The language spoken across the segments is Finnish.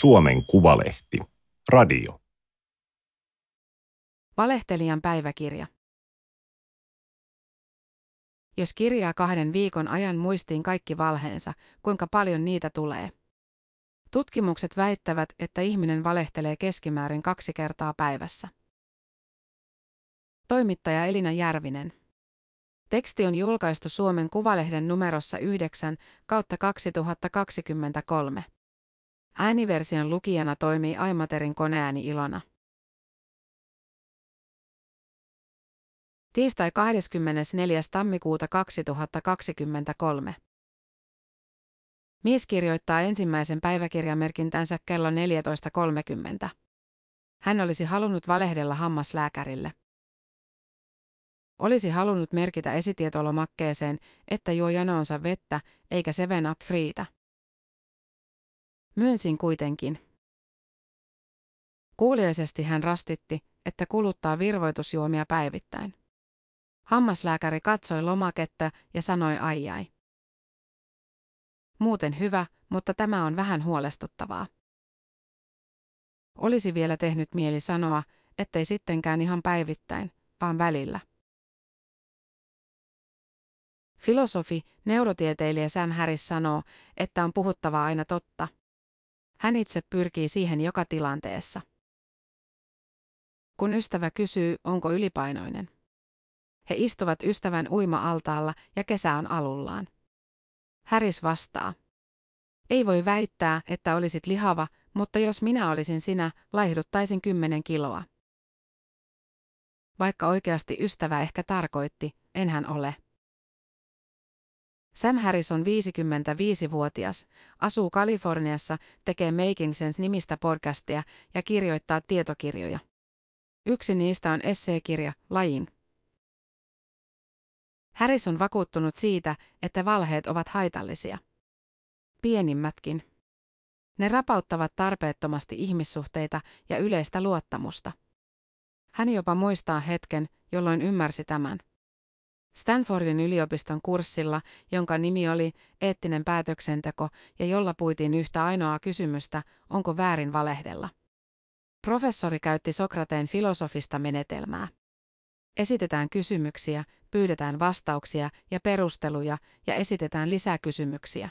Suomen Kuvalehti. Radio. Valehtelijan päiväkirja. Jos kirjaa 2 viikon ajan muistiin kaikki valheensa, kuinka paljon niitä tulee? Tutkimukset väittävät, että ihminen valehtelee keskimäärin 2 kertaa päivässä. Toimittaja Elina Järvinen. Teksti on julkaistu Suomen Kuvalehden numerossa 9/2023. Ääniversion lukijana toimii iMaterin koneääni Ilona. Tiistai 24. tammikuuta 2023. Mies kirjoittaa ensimmäisen päiväkirjamerkintänsä kello 14.30. Hän olisi halunnut valehdella hammaslääkärille. Olisi halunnut merkitä esitietolomakkeeseen, että juo janoonsa vettä, eikä 7up Freetä. Myönsin kuitenkin. Kuuliaisesti hän rastitti, että kuluttaa virvoitusjuomia päivittäin. Hammaslääkäri katsoi lomaketta ja sanoi ai ai. Muuten hyvä, mutta tämä on vähän huolestuttavaa. Olisi vielä tehnyt mieli sanoa, ettei sittenkään ihan päivittäin, vaan välillä. Filosofi, neurotieteilijä Sam Harris sanoo, että on puhuttava aina totta. Hän itse pyrkii siihen joka tilanteessa. Kun ystävä kysyy, onko ylipainoinen. He istuvat ystävän uima-altaalla ja kesä on alullaan. Harris vastaa. Ei voi väittää, että olisit lihava, mutta jos minä olisin sinä, laihduttaisin 10 kiloa. Vaikka oikeasti ystävä ehkä tarkoitti, enhän ole. Sam Harris on 55-vuotias, asuu Kaliforniassa, tekee Making Sense-nimistä podcastia ja kirjoittaa tietokirjoja. Yksi niistä on esseekirja Lajin. Harris on vakuuttunut siitä, että valheet ovat haitallisia. Pienimmätkin. Ne rapauttavat tarpeettomasti ihmissuhteita ja yleistä luottamusta. Hän jopa muistaa hetken, jolloin ymmärsi tämän. Stanfordin yliopiston kurssilla, jonka nimi oli eettinen päätöksenteko ja jolla puitiin yhtä ainoaa kysymystä, onko väärin valehdella. Professori käytti Sokrateen filosofista menetelmää. Esitetään kysymyksiä, pyydetään vastauksia ja perusteluja ja esitetään lisää kysymyksiä.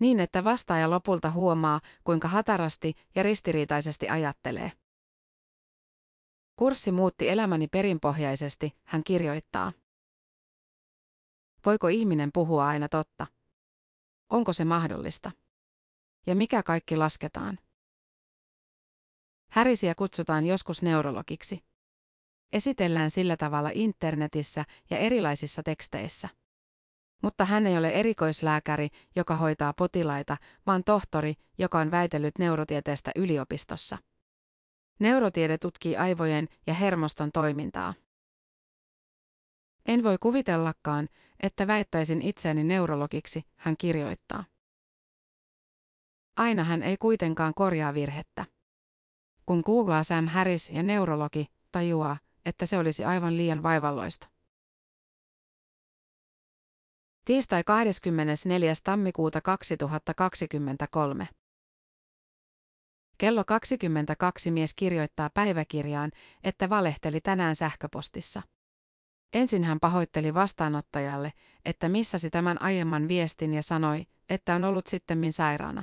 Niin, että vastaaja lopulta huomaa, kuinka hatarasti ja ristiriitaisesti ajattelee. Kurssi muutti elämäni perinpohjaisesti, hän kirjoittaa. Voiko ihminen puhua aina totta? Onko se mahdollista? Ja mikä kaikki lasketaan? Harrisia kutsutaan joskus neurologiksi. Esitellään sillä tavalla internetissä ja erilaisissa teksteissä. Mutta hän ei ole erikoislääkäri, joka hoitaa potilaita, vaan tohtori, joka on väitellyt neurotieteestä yliopistossa. Neurotiede tutkii aivojen ja hermoston toimintaa. En voi kuvitellakaan, että väittäisin itseäni neurologiksi, hän kirjoittaa. Aina hän ei kuitenkaan korjaa virhettä. Kun googlaa Sam Harris ja neurologi, tajuaa, että se olisi aivan liian vaivalloista. Tiistai 24. tammikuuta 2023. Kello 22 mies kirjoittaa päiväkirjaan, että valehteli tänään sähköpostissa. Ensin hän pahoitteli vastaanottajalle, että missasi tämän aiemman viestin ja sanoi, että on ollut sittemmin sairaana.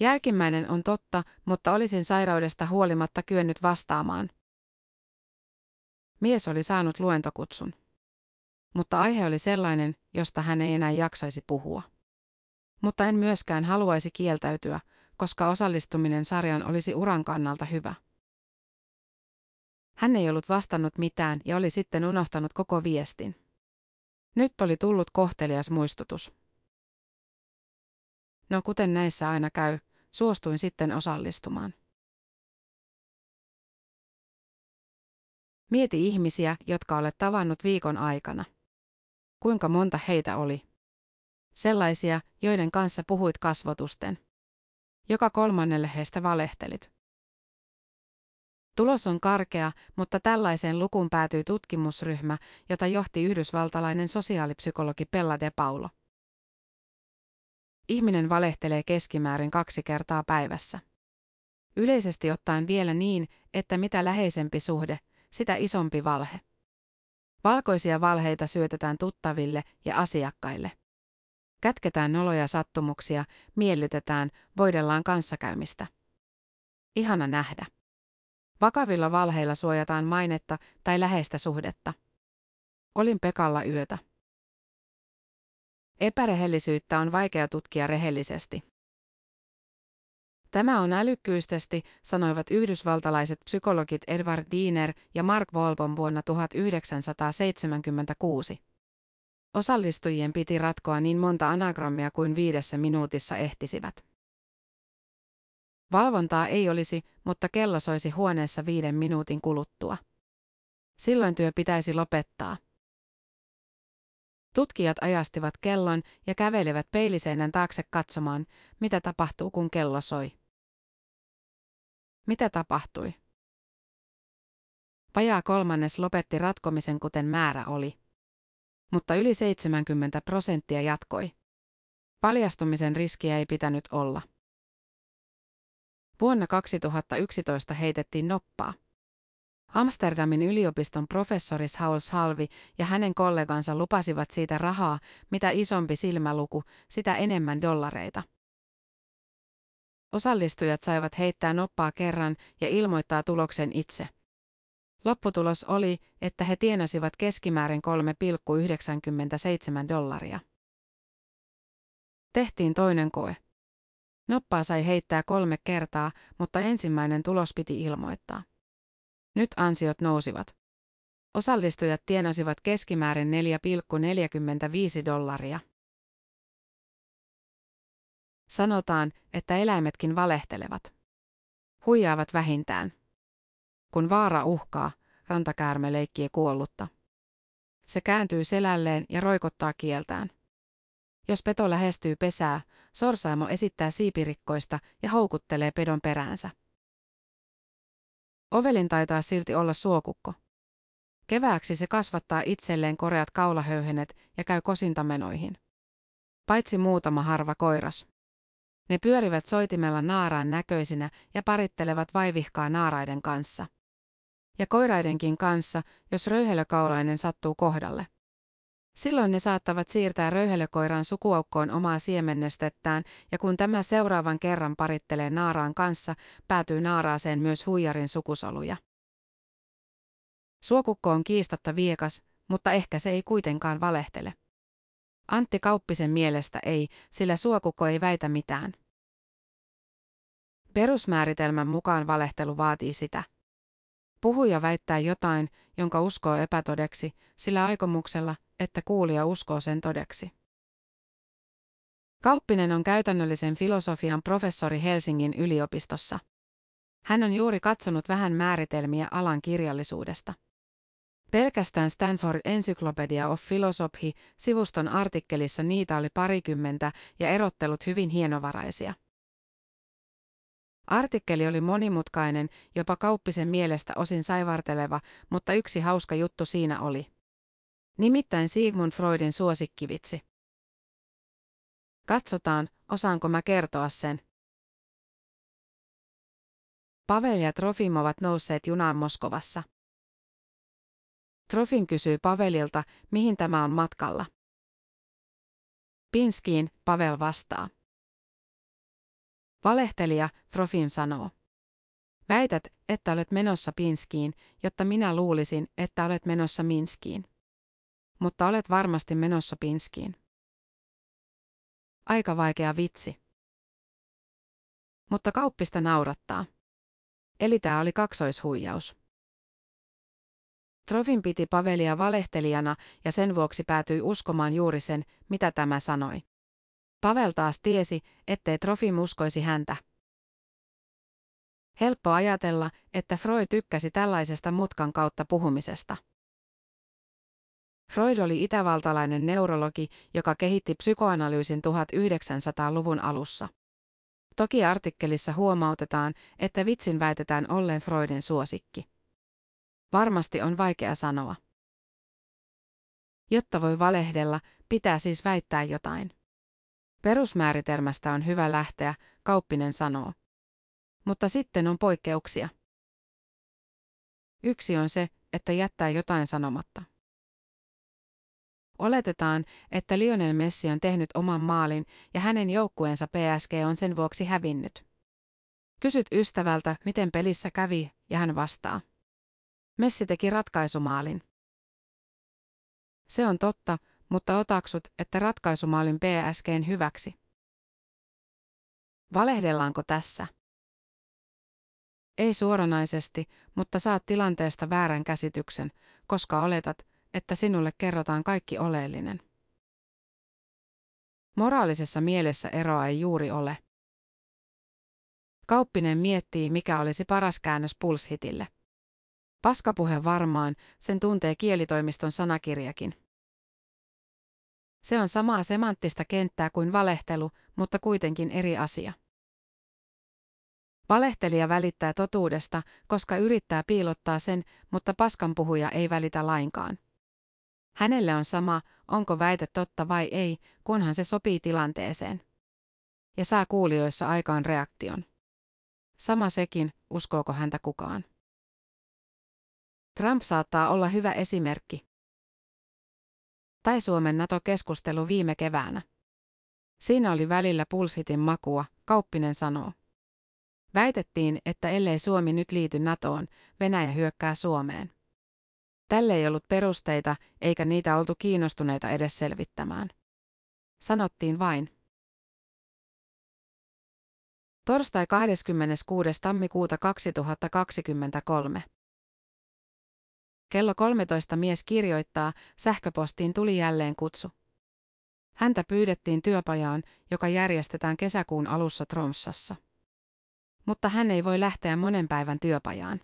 Jälkimmäinen on totta, mutta olisin sairaudesta huolimatta kyennyt vastaamaan. Mies oli saanut luentokutsun. Mutta aihe oli sellainen, josta hän ei enää jaksaisi puhua. Mutta en myöskään haluaisi kieltäytyä, koska osallistuminen sarjaan olisi uran kannalta hyvä. Hän ei ollut vastannut mitään ja oli sitten unohtanut koko viestin. Nyt oli tullut kohtelias muistutus. No kuten näissä aina käy, suostuin sitten osallistumaan. Mieti ihmisiä, jotka olet tavannut viikon aikana. Kuinka monta heitä oli? Sellaisia, joiden kanssa puhuit kasvotusten. Joka 3:nnelle heistä valehtelit. Tulos on karkea, mutta tällaiseen lukuun päätyi tutkimusryhmä, jota johti yhdysvaltalainen sosiaalipsykologi Bella DePaulo. ihminen valehtelee keskimäärin 2 kertaa päivässä. Yleisesti ottaen vielä niin, että mitä läheisempi suhde, sitä isompi valhe. Valkoisia valheita syötetään tuttaville ja asiakkaille. Kätketään noloja sattumuksia, miellytetään, voidellaan kanssakäymistä. Ihana nähdä. Vakavilla valheilla suojataan mainetta tai läheistä suhdetta. Olin Pekalla yötä. Epärehellisyyttä on vaikea tutkia rehellisesti. Tämä on älykkyystesti, sanoivat yhdysvaltalaiset psykologit Edward Diener ja Mark Wolbon vuonna 1976. Osallistujien piti ratkoa niin monta anagrammia kuin 5 minuutissa ehtisivät. Valvontaa ei olisi, mutta kello soisi huoneessa 5 minuutin kuluttua. Silloin työ pitäisi lopettaa. Tutkijat ajastivat kellon ja kävelivät peiliseinän taakse katsomaan, mitä tapahtuu kun kello soi. Mitä tapahtui? Vajaa 1/3 lopetti ratkomisen kuten määrä oli. Mutta yli 70% jatkoi. Paljastumisen riskiä ei pitänyt olla. Vuonna 2011 heitettiin noppaa. Amsterdamin yliopiston professori Shalvi ja hänen kollegansa lupasivat siitä rahaa, mitä isompi silmäluku, sitä enemmän dollareita. Osallistujat saivat heittää noppaa kerran ja ilmoittaa tuloksen itse. Lopputulos oli, että he tienasivat keskimäärin $3,97. Tehtiin toinen koe. Noppaa sai heittää 3 kertaa, mutta ensimmäinen tulos piti ilmoittaa. Nyt ansiot nousivat. Osallistujat tienasivat keskimäärin $4,45. Sanotaan, että eläimetkin valehtelevat. Huijaavat vähintään. Kun vaara uhkaa, rantakäärme leikkii kuollutta. Se kääntyy selälleen ja roikottaa kieltään. Jos peto lähestyy pesää, sorsaamo esittää siipirikkoista ja houkuttelee pedon peräänsä. Ovelin taitaa silti olla suokukko. Kevääksi se kasvattaa itselleen koreat kaulahöyhenet ja käy kosintamenoihin. Paitsi muutama harva koiras. Ne pyörivät soitimella naaraan näköisinä ja parittelevat vaivihkaa naaraiden kanssa. Ja koiraidenkin kanssa, jos röyhelökaulainen sattuu kohdalle. Silloin ne saattavat siirtää röyhelökoiran sukuaukkoon omaa siemennestetään, ja kun tämä seuraavan kerran parittelee naaraan kanssa, päätyy naaraaseen myös huijarin sukusoluja. Suokukko on kiistatta viekas, mutta ehkä se ei kuitenkaan valehtele. Antti Kauppisen mielestä ei, sillä suokukko ei väitä mitään. Perusmääritelmän mukaan valehtelu vaatii sitä. Puhuja väittää jotain, jonka uskoo epätodeksi, sillä aikomuksella, että kuulija uskoo sen todeksi. Kauppinen on käytännöllisen filosofian professori Helsingin yliopistossa. Hän on juuri katsonut vähän määritelmiä alan kirjallisuudesta. Pelkästään Stanford Encyclopedia of Philosophy -sivuston artikkelissa niitä oli 20 ja erottelut hyvin hienovaraisia. Artikkeli oli monimutkainen, jopa Kauppisen mielestä osin saivarteleva, mutta yksi hauska juttu siinä oli. Nimittäin Sigmund Freudin suosikkivitsi. Katsotaan, osaanko mä kertoa sen. Pavel ja Trofim ovat nousseet junaan Moskovassa. Trofim kysyy Pavelilta, mihin tämä on matkalla. Pinskiin, Pavel vastaa. Valehtelija, Trofim sanoo. Väität, että olet menossa Pinskiin, jotta minä luulisin, että olet menossa Minskiin. Mutta olet varmasti menossa Pinskiin. Aika vaikea vitsi. Mutta Kauppista naurattaa. Eli tämä oli kaksoishuijaus. Trofim piti Pavelia valehtelijana ja sen vuoksi päätyi uskomaan juuri sen, mitä tämä sanoi. Pavel taas tiesi, ettei Trofim uskoisi häntä. Helppo ajatella, että Freud tykkäsi tällaisesta mutkan kautta puhumisesta. Freud oli itävaltalainen neurologi, joka kehitti psykoanalyysin 1900-luvun alussa. Toki artikkelissa huomautetaan, että vitsin väitetään olleen Freudin suosikki. Varmasti on vaikea sanoa. Jotta voi valehdella, pitää siis väittää jotain. Perusmääritelmästä on hyvä lähteä, Kauppinen sanoo. Mutta sitten on poikkeuksia. Yksi on se, että jättää jotain sanomatta. Oletetaan, että Lionel Messi on tehnyt oman maalin ja hänen joukkueensa PSG on sen vuoksi hävinnyt. Kysyt ystävältä, miten pelissä kävi, ja hän vastaa. Messi teki ratkaisumaalin. Se on totta, mutta otaksut, että ratkaisumaalin PSG:n hyväksi. Valehdellaanko tässä? Ei suoranaisesti, mutta saat tilanteesta väärän käsityksen, koska oletat, että sinulle kerrotaan kaikki oleellinen. Moraalisessa mielessä eroa ei juuri ole. Kauppinen miettii, mikä olisi paras käännös Pulshitille. Paskapuhe varmaan, sen tuntee kielitoimiston sanakirjakin. Se on samaa semanttista kenttää kuin valehtelu, mutta kuitenkin eri asia. Valehtelija välittää totuudesta, koska yrittää piilottaa sen, mutta paskanpuhuja ei välitä lainkaan. Hänelle on sama, onko väite totta vai ei, kunhan se sopii tilanteeseen. Ja saa kuulijoissa aikaan reaktion. Sama sekin, uskooko häntä kukaan. Trump saattaa olla hyvä esimerkki. Tai Suomen NATO-keskustelu viime keväänä. Siinä oli välillä Pulshitin makua, Kauppinen sanoo. Väitettiin, että ellei Suomi nyt liity NATOon, Venäjä hyökkää Suomeen. Tälle ei ollut perusteita, eikä niitä oltu kiinnostuneita edes selvittämään. Sanottiin vain. Torstai 26. tammikuuta 2023. Kello 13 mies kirjoittaa, sähköpostiin tuli jälleen kutsu. Häntä pyydettiin työpajaan, joka järjestetään kesäkuun alussa Tromssassa. Mutta hän ei voi lähteä monen päivän työpajaan.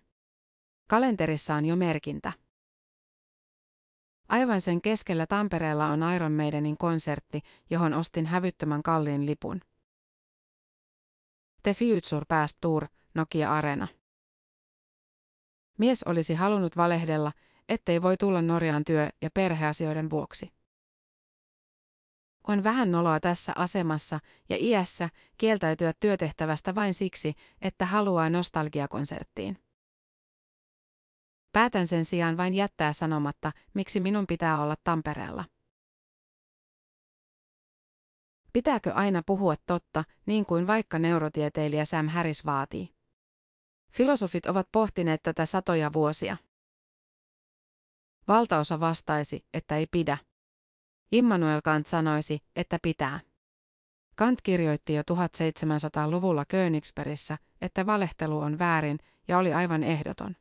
Kalenterissa on jo merkintä. Aivan sen keskellä Tampereella on Iron Maidenin konsertti, johon ostin hävyttömän kalliin lipun. The Future Past Tour, Nokia Arena. Mies olisi halunnut valehdella, ettei voi tulla Norjaan työ- ja perheasioiden vuoksi. On vähän noloa tässä asemassa ja iässä kieltäytyä työtehtävästä vain siksi, että haluaa nostalgiakonserttiin. Päätän sen sijaan vain jättää sanomatta, miksi minun pitää olla Tampereella. Pitääkö aina puhua totta, niin kuin vaikka neurotieteilijä Sam Harris vaatii? Filosofit ovat pohtineet tätä satoja vuosia. Valtaosa vastaisi, että ei pidä. Immanuel Kant sanoisi, että pitää. Kant kirjoitti jo 1700-luvulla Königsbergissä, että valehtelu on väärin ja oli aivan ehdoton.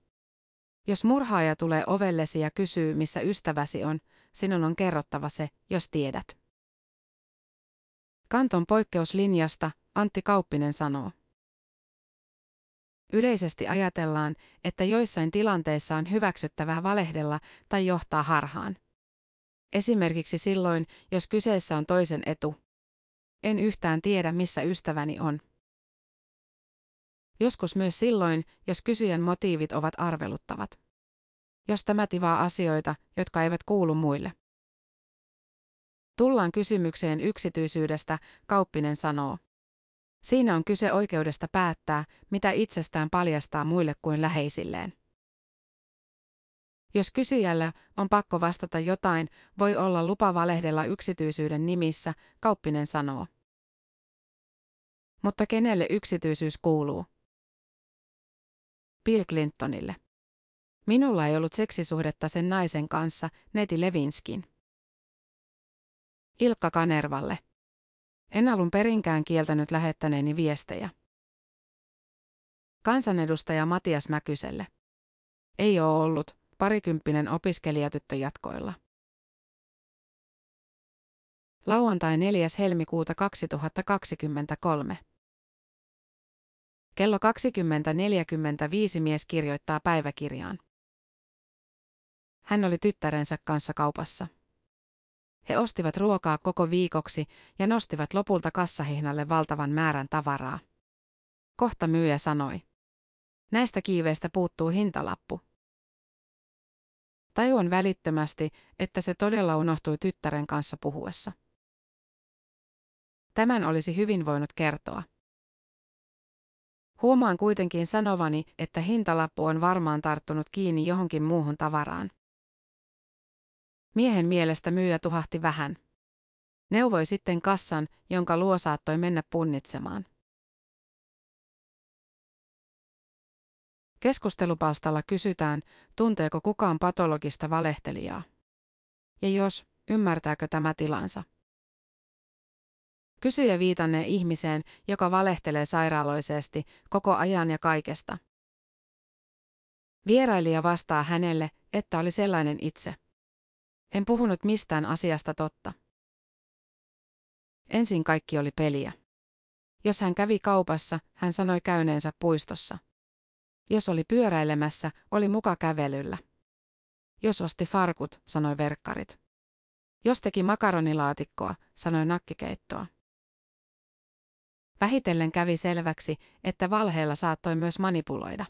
Jos murhaaja tulee ovellesi ja kysyy, missä ystäväsi on, sinun on kerrottava se, jos tiedät. Kant on poikkeus linjasta, Antti Kauppinen sanoo. Yleisesti ajatellaan, että joissain tilanteissa on hyväksyttävää valehdella tai johtaa harhaan. Esimerkiksi silloin, jos kyseessä on toisen etu. En yhtään tiedä, missä ystäväni on. Joskus myös silloin, jos kysyjän motiivit ovat arveluttavat. Jos tämä tivaa asioita, jotka eivät kuulu muille. Tullaan kysymykseen yksityisyydestä, Kauppinen sanoo. Siinä on kyse oikeudesta päättää, mitä itsestään paljastaa muille kuin läheisilleen. Jos kysyjällä on pakko vastata jotain, voi olla lupa valehdella yksityisyyden nimissä, Kauppinen sanoo. Mutta kenelle yksityisyys kuuluu? Bill Clintonille. Minulla ei ollut seksisuhdetta sen naisen kanssa, Neti Lewinskin. Ilkka Kanervalle. En alun perinkään kieltänyt lähettäneeni viestejä. Kansanedustaja Matias Mäkiselle. Ei oo ollut, parikymppinen opiskelijatyttö jatkoilla. Lauantai 4. helmikuuta 2023. Kello 20.45 mies kirjoittaa päiväkirjaan. Hän oli tyttärensä kanssa kaupassa. He ostivat ruokaa koko viikoksi ja nostivat lopulta kassahihnalle valtavan määrän tavaraa. Kohta myyjä sanoi. Näistä kiiveistä puuttuu hintalappu. Tajuan välittömästi, että se todella unohtui tyttären kanssa puhuessa. Tämän olisi hyvin voinut kertoa. Huomaan kuitenkin sanovani, että hintalappu on varmaan tarttunut kiinni johonkin muuhun tavaraan. Miehen mielestä myyjä tuhahti vähän. Neuvoi sitten kassan, jonka luo saattoi mennä punnitsemaan. Keskustelupalstalla kysytään, tunteeko kukaan patologista valehtelijaa. Ja jos, ymmärtääkö tämä tilansa? Kysyjä viitannee ihmiseen, joka valehtelee sairaaloisesti koko ajan ja kaikesta. Vierailija vastaa hänelle, että oli sellainen itse. En puhunut mistään asiasta totta. Ensin kaikki oli peliä. Jos hän kävi kaupassa, hän sanoi käyneensä puistossa. Jos oli pyöräilemässä, oli muka kävelyllä. Jos osti farkut, sanoi verkkarit. Jos teki makaronilaatikkoa, sanoi nakkikeittoa. Vähitellen kävi selväksi, että valheella saattoi myös manipuloida.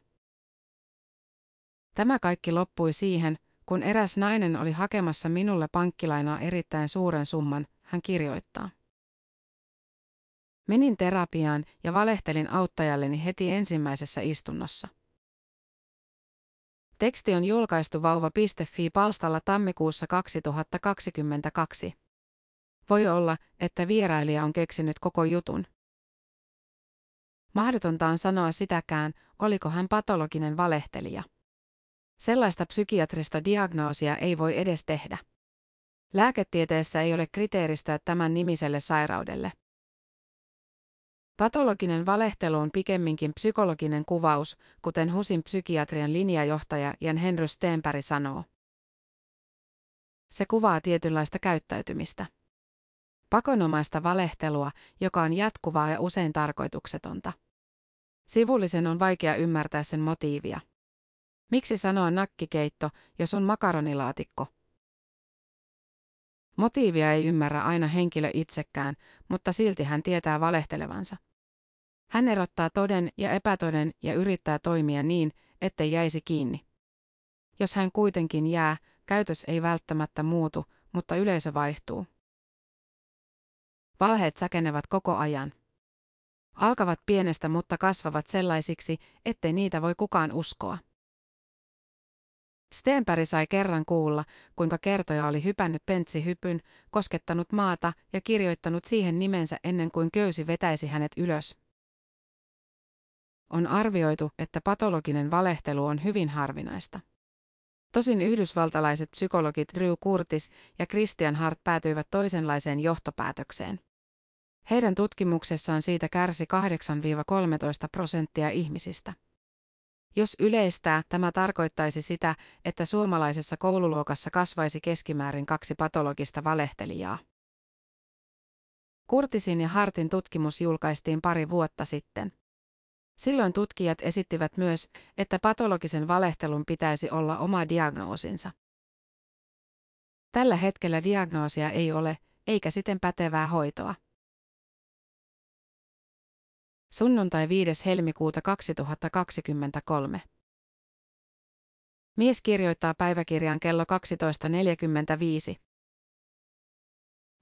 Tämä kaikki loppui siihen, kun eräs nainen oli hakemassa minulle pankkilainaa erittäin suuren summan, hän kirjoittaa. Menin terapiaan ja valehtelin auttajalleni heti ensimmäisessä istunnossa. Teksti on julkaistu vauva.fi-palstalla tammikuussa 2022. Voi olla, että vierailija on keksinyt koko jutun. Mahdotonta on sanoa sitäkään, oliko hän patologinen valehtelija. Sellaista psykiatrista diagnoosia ei voi edes tehdä. Lääketieteessä ei ole kriteeristöä tämän nimiselle sairaudelle. Patologinen valehtelu on pikemminkin psykologinen kuvaus, kuten HUSin psykiatrian linjajohtaja Jan Henry Stempari sanoo. Se kuvaa tietynlaista käyttäytymistä. Pakonomaista valehtelua, joka on jatkuvaa ja usein tarkoituksetonta. Sivullisen on vaikea ymmärtää sen motiivia. Miksi sanoa nakkikeitto, jos on makaronilaatikko? Motiivia ei ymmärrä aina henkilö itsekään, mutta silti hän tietää valehtelevansa. Hän erottaa toden ja epätoden ja yrittää toimia niin, ettei jäisi kiinni. Jos hän kuitenkin jää, käytös ei välttämättä muutu, mutta yleisö vaihtuu. Valheet säkenevät koko ajan. Alkavat pienestä, mutta kasvavat sellaisiksi, ettei niitä voi kukaan uskoa. Stempari sai kerran kuulla, kuinka kertoja oli hypännyt pentsihypyn, koskettanut maata ja kirjoittanut siihen nimensä ennen kuin köysi vetäisi hänet ylös. On arvioitu, että patologinen valehtelu on hyvin harvinaista. Tosin yhdysvaltalaiset psykologit Drew Curtis ja Christian Hart päätyivät toisenlaiseen johtopäätökseen. Heidän tutkimuksessaan siitä kärsi 8–13% ihmisistä. Jos yleistää, tämä tarkoittaisi sitä, että suomalaisessa koululuokassa kasvaisi keskimäärin 2 patologista valehtelijaa. Curtisin ja Hartin tutkimus julkaistiin pari vuotta sitten. Silloin tutkijat esittivät myös, että patologisen valehtelun pitäisi olla oma diagnoosinsa. Tällä hetkellä diagnoosia ei ole, eikä siten pätevää hoitoa. Sunnuntai 5. helmikuuta 2023. Mies kirjoittaa päiväkirjaan kello 12.45.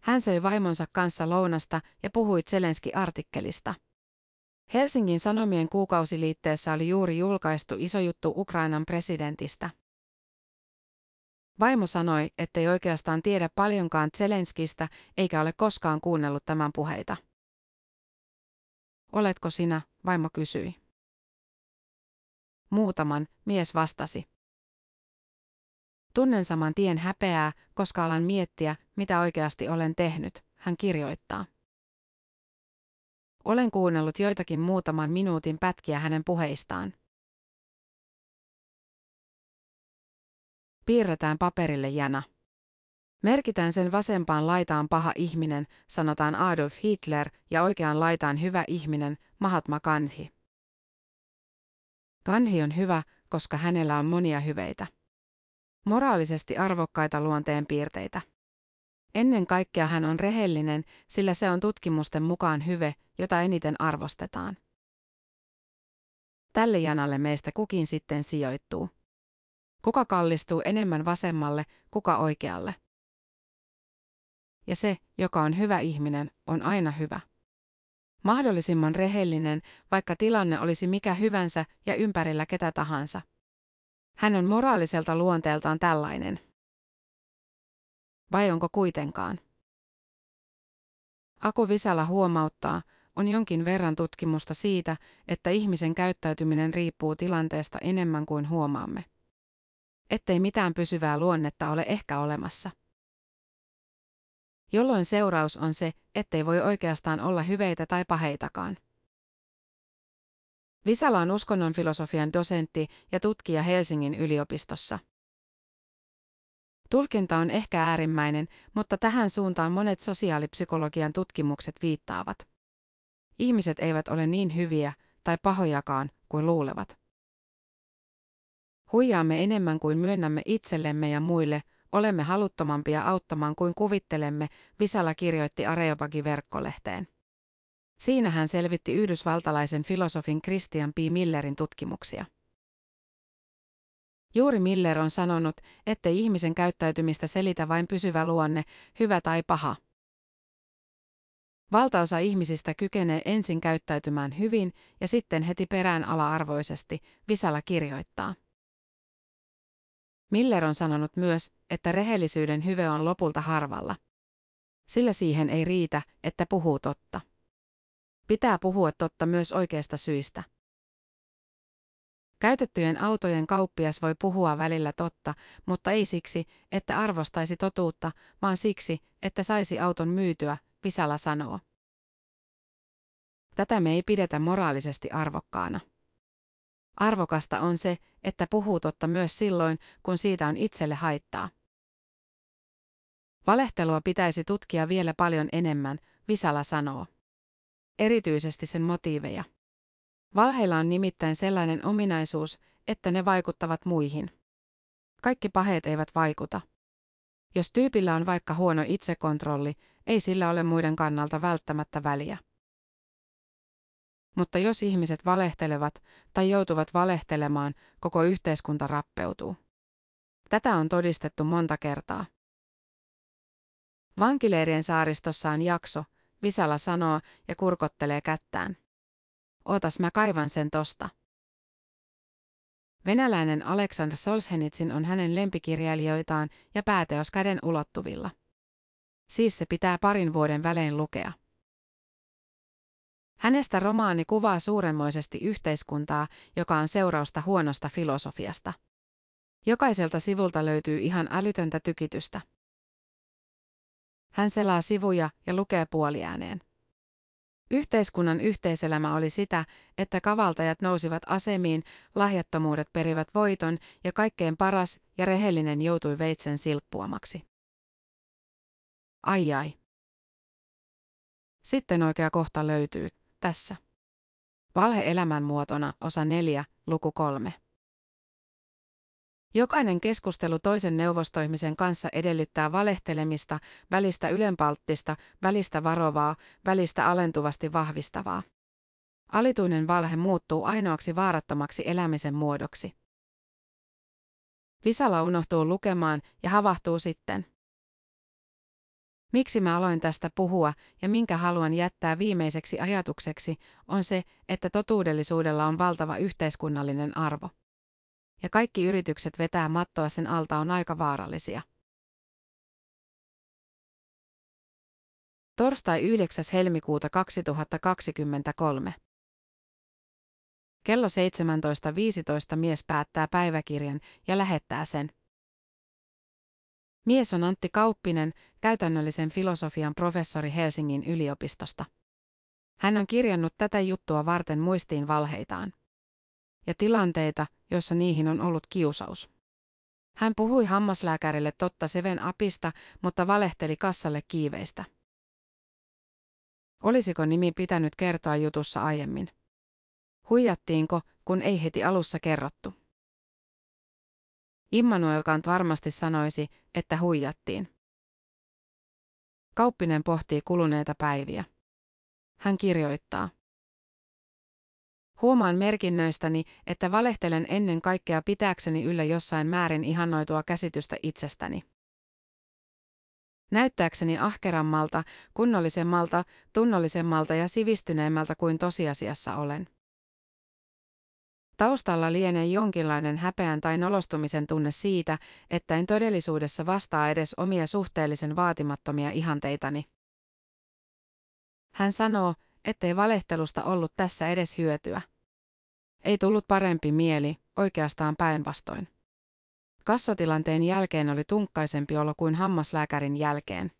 Hän söi vaimonsa kanssa lounasta ja puhui Zelenski-artikkelista. Helsingin Sanomien kuukausiliitteessä oli juuri julkaistu iso juttu Ukrainan presidentistä. Vaimo sanoi, ettei oikeastaan tiedä paljonkaan Zelenskistä eikä ole koskaan kuunnellut tämän puheita. Oletko sinä, vaimo kysyi. Muutaman, mies vastasi. Tunnen saman tien häpeää, koska alan miettiä, mitä oikeasti olen tehnyt, hän kirjoittaa. Olen kuunnellut joitakin muutaman minuutin pätkiä hänen puheistaan. Piirretään paperille jana. Merkitään sen vasempaan laitaan paha ihminen, sanotaan Adolf Hitler, ja oikeaan laitaan hyvä ihminen, Mahatma Gandhi. Gandhi on hyvä, koska hänellä on monia hyveitä. Moraalisesti arvokkaita luonteenpiirteitä. Ennen kaikkea hän on rehellinen, sillä se on tutkimusten mukaan hyve, jota eniten arvostetaan. Tälle janalle meistä kukin sitten sijoittuu. Kuka kallistuu enemmän vasemmalle, kuka oikealle? Ja se, joka on hyvä ihminen, on aina hyvä, mahdollisimman rehellinen, vaikka tilanne olisi mikä hyvänsä ja ympärillä ketä tahansa. Hän on moraaliselta luonteeltaan tällainen. Vai onko kuitenkaan? Aku Visala huomauttaa, on jonkin verran tutkimusta siitä, että ihmisen käyttäytyminen riippuu tilanteesta enemmän kuin huomaamme. Ettei mitään pysyvää luonnetta ole ehkä olemassa. Jolloin seuraus on se, ettei voi oikeastaan olla hyveitä tai paheitakaan. Visala on uskonnonfilosofian dosentti ja tutkija Helsingin yliopistossa. Tulkinta on ehkä äärimmäinen, mutta tähän suuntaan monet sosiaalipsykologian tutkimukset viittaavat. Ihmiset eivät ole niin hyviä tai pahojakaan kuin luulevat. Huijaamme enemmän kuin myönnämme itsellemme ja muille, olemme haluttomampia auttamaan kuin kuvittelemme, Visala kirjoitti Areopagi-verkkolehteen. Siinä hän selvitti yhdysvaltalaisen filosofin Christian P. Millerin tutkimuksia. Juuri Miller on sanonut, ettei ihmisen käyttäytymistä selitä vain pysyvä luonne, hyvä tai paha. Valtaosa ihmisistä kykenee ensin käyttäytymään hyvin ja sitten heti perään ala-arvoisesti, Visala kirjoittaa. Miller on sanonut myös, että rehellisyyden hyve on lopulta harvalla. Sillä siihen ei riitä, että puhuu totta. Pitää puhua totta myös oikeista syistä. Käytettyjen autojen kauppias voi puhua välillä totta, mutta ei siksi, että arvostaisi totuutta, vaan siksi, että saisi auton myytyä, Visala sanoo. Tätä me ei pidetä moraalisesti arvokkaana. Arvokasta on se, että puhuu totta myös silloin, kun siitä on itselle haittaa. Valehtelua pitäisi tutkia vielä paljon enemmän, Visala sanoo. Erityisesti sen motiiveja. Valheilla on nimittäin sellainen ominaisuus, että ne vaikuttavat muihin. Kaikki paheet eivät vaikuta. Jos tyypillä on vaikka huono itsekontrolli, ei sillä ole muiden kannalta välttämättä väliä. Mutta jos ihmiset valehtelevat tai joutuvat valehtelemaan, koko yhteiskunta rappeutuu. Tätä on todistettu monta kertaa. Vankileirien saaristossa on jakso, Visala sanoo ja kurkottelee kättään. Ootas mä kaivan sen tosta. Venäläinen Aleksandr Solzhenitsin on hänen lempikirjailijoitaan ja pääteos käden ulottuvilla. Siis se pitää parin vuoden välein lukea. Hänestä romaani kuvaa suurenmoisesti yhteiskuntaa, joka on seurausta huonosta filosofiasta. Jokaiselta sivulta löytyy ihan älytöntä tykitystä. Hän selaa sivuja ja lukee puoliääneen. Yhteiskunnan yhteiselämä oli sitä, että kavaltajat nousivat asemiin, lahjattomuudet perivät voiton ja kaikkein paras ja rehellinen joutui veitsen silppuamaksi. Ai ai. Sitten oikea kohta löytyy, tässä. Valhe-elämän muotona, osa 4, luku 3. Jokainen keskustelu toisen neuvostoihmisen kanssa edellyttää valehtelemista, välistä ylenpalttista, välistä varovaa, välistä alentuvasti vahvistavaa. Alituinen valhe muuttuu ainoaksi vaarattomaksi elämisen muodoksi. Visala unohtuu lukemaan ja havahtuu sitten. Miksi mä aloin tästä puhua ja minkä haluan jättää viimeiseksi ajatukseksi on se, että totuudellisuudella on valtava yhteiskunnallinen arvo. Ja kaikki yritykset vetää mattoa sen alta on aika vaarallisia. Torstai 9. helmikuuta 2023. Kello 17.15 mies päättää päiväkirjan ja lähettää sen. Mies on Antti Kauppinen, käytännöllisen filosofian professori Helsingin yliopistosta. Hän on kirjannut tätä juttua varten muistiin valheitaan ja tilanteita, joissa niihin on ollut kiusaus. Hän puhui hammaslääkärille totta Seven Upista, mutta valehteli kassalle kiiveistä. Olisiko nimi pitänyt kertoa jutussa aiemmin? Huijattiinko, kun ei heti alussa kerrottu? Immanuel Kant varmasti sanoisi, että huijattiin. Kauppinen pohtii kuluneita päiviä. Hän kirjoittaa. Huomaan merkinnöistäni, että valehtelen ennen kaikkea pitääkseni yllä jossain määrin ihannoitua käsitystä itsestäni. Näyttääkseni ahkerammalta, kunnollisemmalta, tunnollisemmalta ja sivistyneemmältä kuin tosiasiassa olen. Taustalla lienee jonkinlainen häpeän tai nolostumisen tunne siitä, että en todellisuudessa vastaa edes omia suhteellisen vaatimattomia ihanteitani. Hän sanoo, ettei valehtelusta ollut tässä edes hyötyä. Ei tullut parempi mieli, oikeastaan päinvastoin. Kassatilanteen jälkeen oli tunkkaisempi olo kuin hammaslääkärin jälkeen.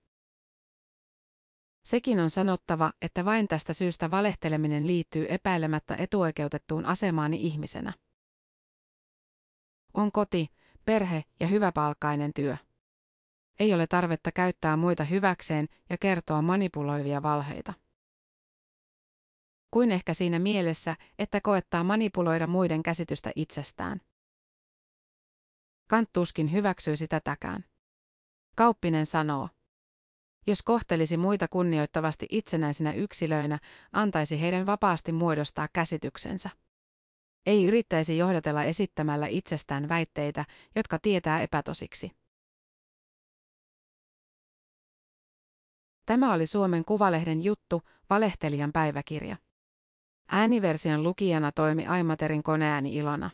Sekin on sanottava, että vain tästä syystä valehteleminen liittyy epäilemättä etuoikeutettuun asemaani ihmisenä. On koti, perhe ja hyväpalkkainen työ. Ei ole tarvetta käyttää muita hyväkseen ja kertoa manipuloivia valheita. Kuin ehkä siinä mielessä, että koettaa manipuloida muiden käsitystä itsestään. Kant tuskin hyväksyisi tätäkään. Kauppinen sanoo, jos kohtelisi muita kunnioittavasti itsenäisinä yksilöinä, antaisi heidän vapaasti muodostaa käsityksensä. Ei yrittäisi johdatella esittämällä itsestään väitteitä, jotka tietää epätosiksi. Tämä oli Suomen Kuvalehden juttu, valehtelijan päiväkirja. Ääniversion lukijana toimi iMaterin koneääni Ilona.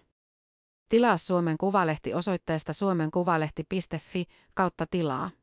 Tilaa Suomen Kuvalehti osoitteesta suomenkuvalehti.fi/tilaa.